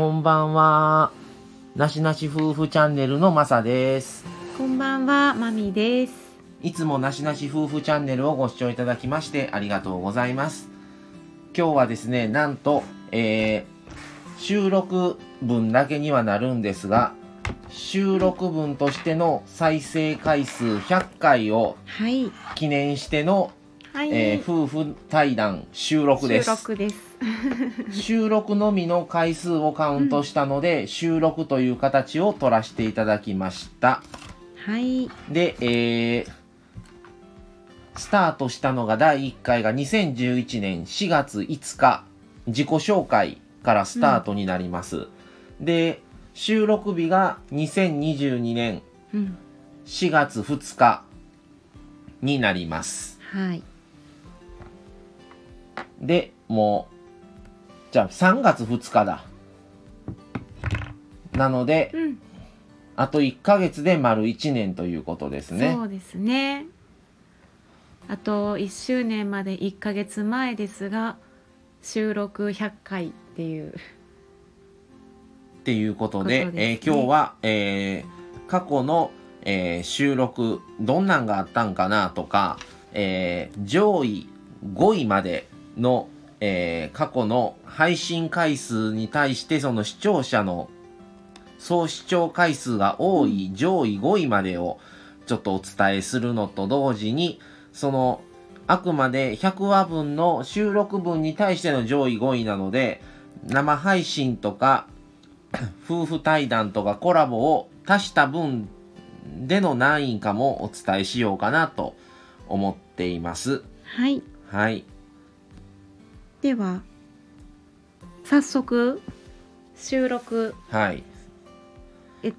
こんばんは。なしなし夫婦チャンネルのまさです。こんばんは、まみです。いつもなしなし夫婦チャンネルをご視聴いただきましてありがとうございます。今日はですね、なんと、収録分だけにはなるんですが、収録分としての再生回数100回を記念しての、はい夫婦対談収録です。収録のみの回数をカウントしたので、収録という形を取らせていただきました。はい。で、スタートしたのが第1回が2011年4月5日、自己紹介からスタートになります。で、収録日が2022年4月2日になります。はい。で、もう、じゃあ3月2日だ。なので、あと1ヶ月で丸1年ということですね。そうですね。あと1周年まで1ヶ月前ですが、収録100回っていうことで、今日は、過去の、収録どんなんがあったんかなとか、上位5位までの過去の配信回数に対してその視聴者の総視聴回数が多い上位5位までをちょっとお伝えするのと同時に、そのあくまで100話分の収録分に対しての上位5位なので、生配信とか夫婦対談とかコラボを足した分での何位かもお伝えしようかなと思っています。はい、はい。では早速収録、はい、再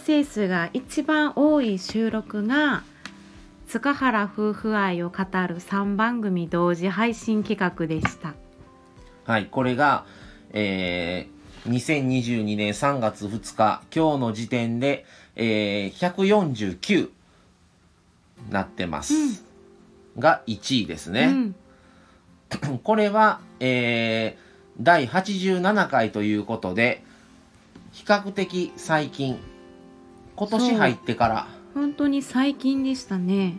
生数が一番多い収録が塚原夫婦愛を語る3番組同時配信企画でした。はい、これが、2022年3月2日今日の時点で、149なってます、が1位ですね。これは、第87回ということで、比較的最近、今年入ってから。本当に最近でしたね。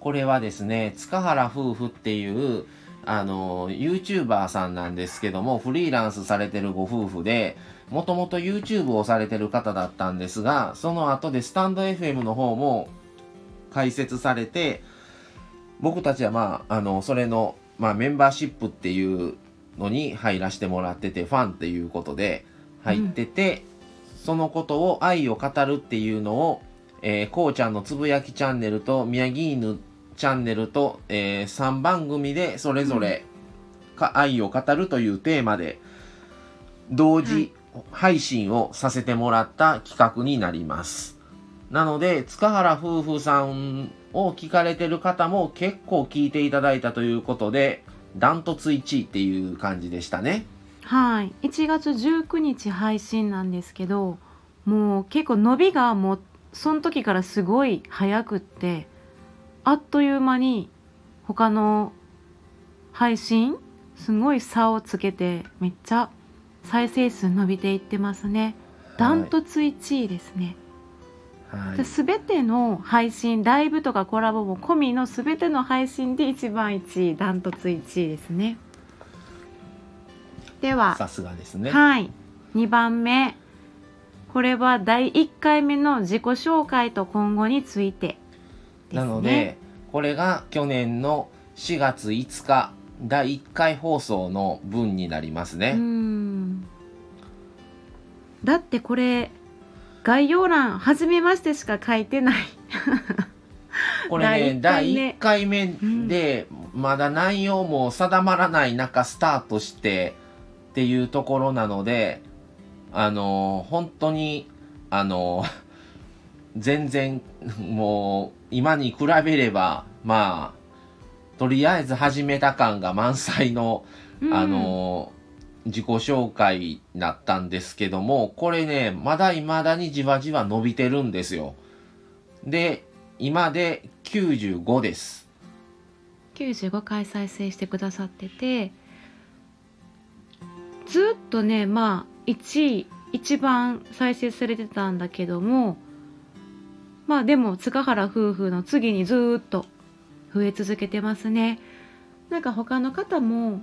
これはですね、塚原夫婦っていう、YouTuber さんなんですけども、フリーランスされてるご夫婦で、もともと YouTube をされてる方だったんですが、その後でスタンド FM の方も開設されて、僕たちはそれの、メンバーシップっていうのに入らせてもらってて、ファンっていうことで入ってて、そのことを愛を語るっていうのを、こうちゃんのつぶやきチャンネルと宮城犬チャンネルと、3番組でそれぞれ愛を語るというテーマで同時配信をさせてもらった企画になります。なので塚原夫婦さんを聞かれてる方も結構聞いていただいたということで、ダントツ1位っていう感じでしたね。はい。1月19日配信なんですけど、もう結構伸びがもうその時からすごい早くって、あっという間に他の配信すごい差をつけて、めっちゃ再生数伸びていってますね。ダントツ1位ですね。すべての配信、ライブとかコラボも込みのすべての配信で一番1位、ダントツ1位ですね。では、さすがですね。はい、2番目。これは第1回目の自己紹介と今後についてですね。なので、これが去年の4月5日、第1回放送の分になりますね。だってこれ、概要欄初めましてしか書いてないこれね、第1回目でまだ内容も定まらない中スタートしてっていうところなので、本当に全然もう今に比べればとりあえず始めた感が満載の、自己紹介だったんですけども、これね、未だにじわじわ伸びてるんですよ。で、今で95です。95回再生してくださってて、ずっとね、まあ1位一番再生されてたんだけども、まあでも塚原夫婦の次にずっと増え続けてますね。なんか他の方も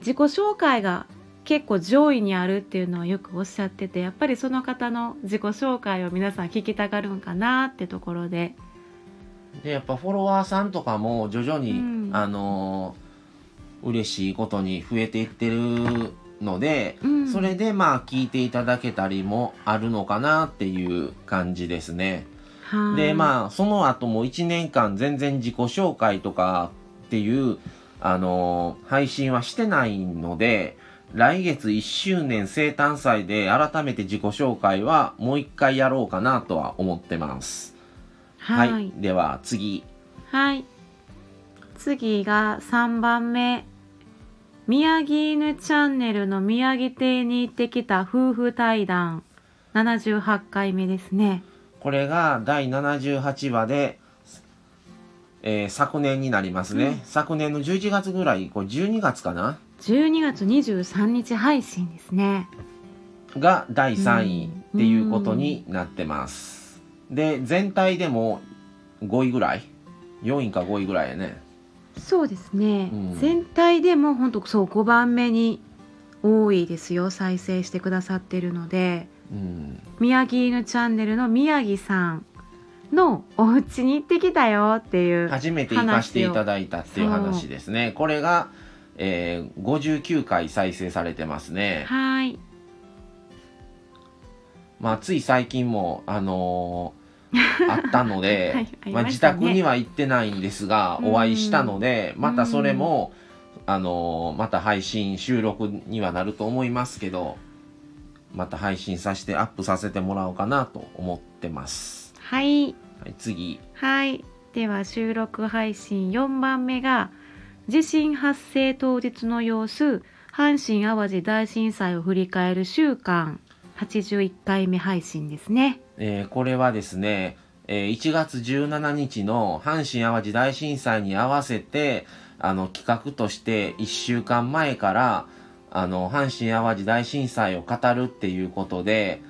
自己紹介が結構上位にあるっていうのはよくおっしゃってて、やっぱりその方の自己紹介を皆さん聞きたがるんかなってところで、でやっぱフォロワーさんとかも徐々に、嬉しいことに増えていってるので、それでまあ聞いていただけたりもあるのかなっていう感じですね。でまあその後も1年間全然自己紹介とかっていう配信はしてないので、来月1周年生誕祭で改めて自己紹介はもう一回やろうかなとは思ってます。はい、では次。はい、次が3番目、宮城犬チャンネルの宮城亭に行ってきた夫婦対談、78回目ですね。これが第78話で、昨年になりますね、昨年の11月ぐらい、これ12月かな、12月23日配信ですねが第3位っていうことになってます、で全体でも5位ぐらい、4位か5位ぐらいやね。そうですね、全体でも本当そう5番目に多いですよ、再生してくださってるので、宮城犬チャンネルの宮城さんのお家に行ってきたよっていう話を、初めて行かせていただいたっていう話ですね。これが、59回再生されてますね。はい、まあ、つい最近もあったので、まあ、自宅には行ってないんですが、お会いしたので、またそれも、また配信収録にはなると思いますけど、また配信させてアップさせてもらおうかなと思ってます。はい、次。はい、では収録配信4番目が、地震発生当日の様子、阪神淡路大震災を振り返る週間、81回目配信ですね。これはですね、1月17日の阪神淡路大震災に合わせて、企画として1週間前から阪神淡路大震災を語るっていうことで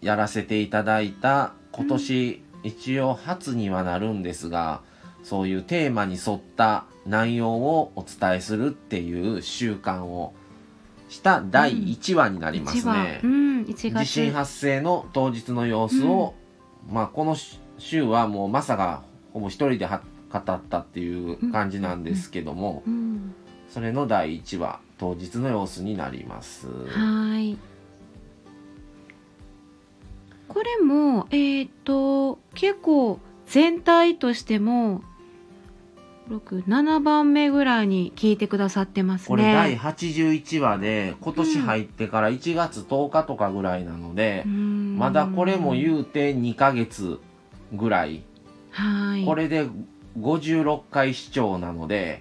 やらせていただいた、今年一応初にはなるんですが、そういうテーマに沿った内容をお伝えするっていう習慣をした第1話になりますね。地震発生の当日の様子を、まあ、この週はもうマサがほぼ一人で語ったっていう感じなんですけども、それの第1話当日の様子になります。はい、これも結構全体としても6、7番目ぐらいに聞いてくださってますね。これ第81話で、今年入ってから1月10日とかぐらいなので、まだこれも言うて2ヶ月ぐらい、これで56回視聴なので、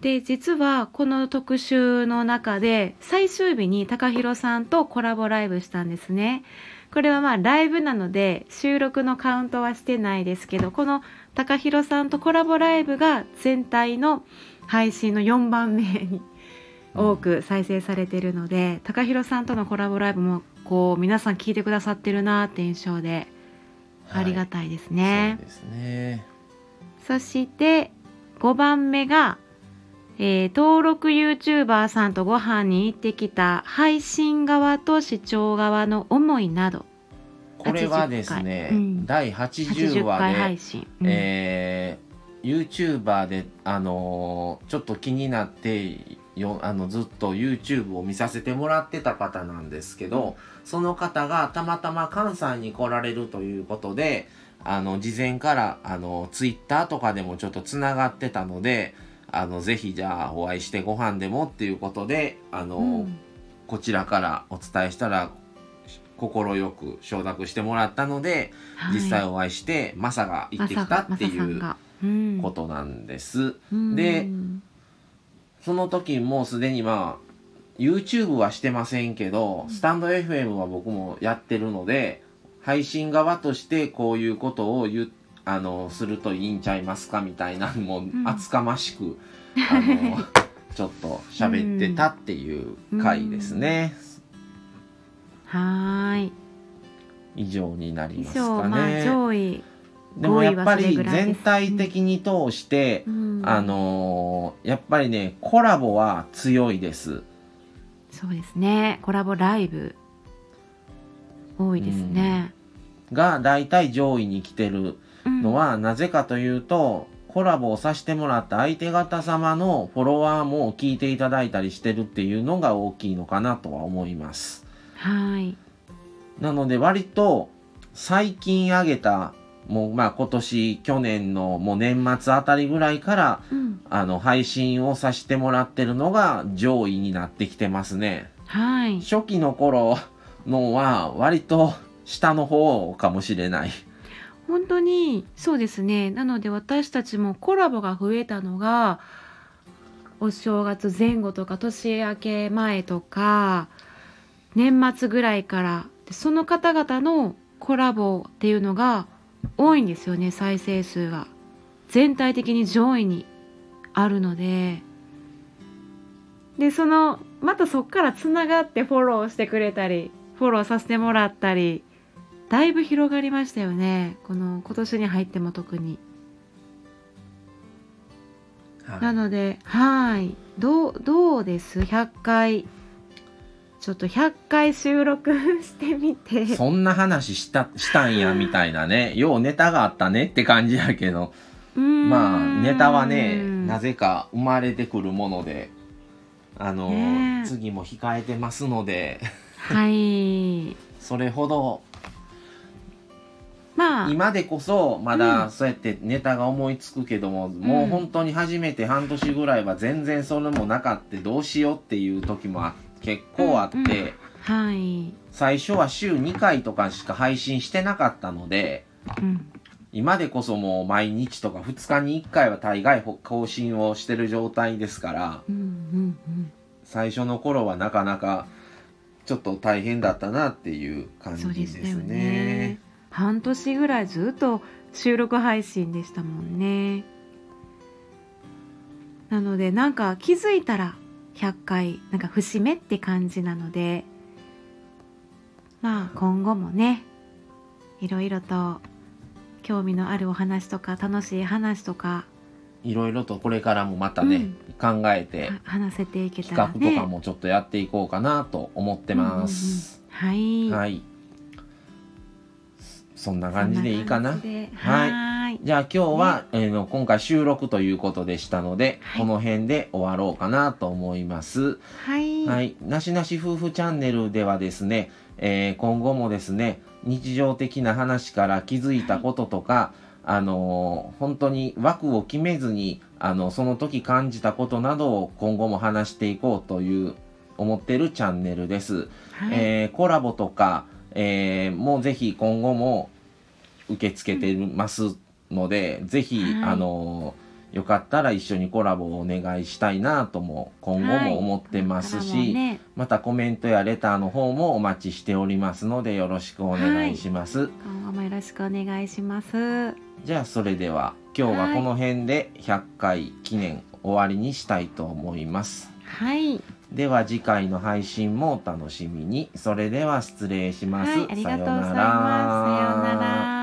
で実はこの特集の中で最終日にTAKAHIROさんとコラボライブしたんですね。これはまあライブなので収録のカウントはしてないですけど、このTAKAHIROさんとコラボライブが全体の配信の4番目に多く再生されているので、TAKAHIROさんとのコラボライブもこう皆さん聞いてくださってるなって印象で、ありがたいですね。そうですね。そして5番目が、登録 YouTuber さんとご飯に行ってきた配信側と視聴側の思いなど。これはですね、第80話でYouTuber で、ちょっと気になってずっと YouTube を見させてもらってた方なんですけど、その方がたまたま関西に来られるということで、事前からTwitter とかでもちょっとつながってたので、ぜひじゃあお会いしてご飯でもっていうことで、こちらからお伝えしたら心よく承諾してもらったので、実際お会いしてマサが行ってきたっていうことなんです、でその時もうすでにまあ YouTube はしてませんけど、スタンド FM は僕もやってるので、配信側としてこういうことをするといいんちゃいますかみたいなのも厚かましくちょっと喋ってたっていう回ですね、うんうん、はい、以上になりますかね。まあ、上位でもやっぱり全体的に通して、うん、やっぱりねコラボは強いです。そうですね、コラボライブ多いですね、うん、がだいたい上位に来てるのは、うん、なぜかというとコラボをさせてもらった相手方様のフォロワーも聞いていただいたりしてるっていうのが大きいのかなとは思います。はい、なので割と最近上げたもうまあ今年去年のもう年末あたりぐらいから、うん、配信をさせてもらってるのが上位になってきてますね。はい、初期の頃のは割と下の方かもしれない。本当にそうですね。なので私たちもコラボが増えたのがお正月前後とか年明け前とか年末ぐらいからで、その方々のコラボっていうのが多いんですよね。再生数が全体的に上位にあるので、でそのまたそっからつながってフォローしてくれたりフォローさせてもらったりだいぶ広がりましたよね、この今年に入っても特に、はい、なのではい、どうです、100回、ちょっと100回収録してみて、そんな話したんやみたいなねようネタがあったねって感じやけど、まあネタはねなぜか生まれてくるものでね、次も控えてますのではいそれほどまあ今でこそまだそうやってネタが思いつくけども、うん、もう本当に初めて半年ぐらいは全然それもなかったどうしようっていう時もあって結構あって、うんうん、はい、最初は週2回とかしか配信してなかったので、うん、今でこそもう毎日とか2日に1回は大概更新をしてる状態ですから、うんうんうん、最初の頃はなかなかちょっと大変だったなっていう感じですね。そうですね、半年ぐらいずっと収録配信でしたもんね。なのでなんか気づいたら100回なんか節目って感じなので、まあ今後もねいろいろと興味のあるお話とか楽しい話とかいろいろとこれからもまたね、うん、考えて話せていけたらね、企画とかもちょっとやっていこうかなと思ってます、うんうん、はい、はい、そんな感じでいいかな。はい。じゃあ今日は、ね、今回収録ということでしたので、はい、この辺で終わろうかなと思います。はい。はい、なしなし夫婦チャンネルではですね、今後もですね、日常的な話から気づいたこととか、はい、本当に枠を決めずに、その時感じたことなどを今後も話していこうという思ってるチャンネルです。はい、コラボとか。もうぜひ今後も受け付けてますので、うん、ぜひ、はい、よかったら一緒にコラボをお願いしたいなとも今後も思ってますし、はいね、またコメントやレターの方もお待ちしておりますのでよろしくお願いします、はい、今後もよろしくお願いします。じゃあそれでは今日はこの辺で100回記念終わりにしたいと思います。はい。では次回の配信もお楽しみに。それでは失礼します。はい、ありがとうございます。さようなら。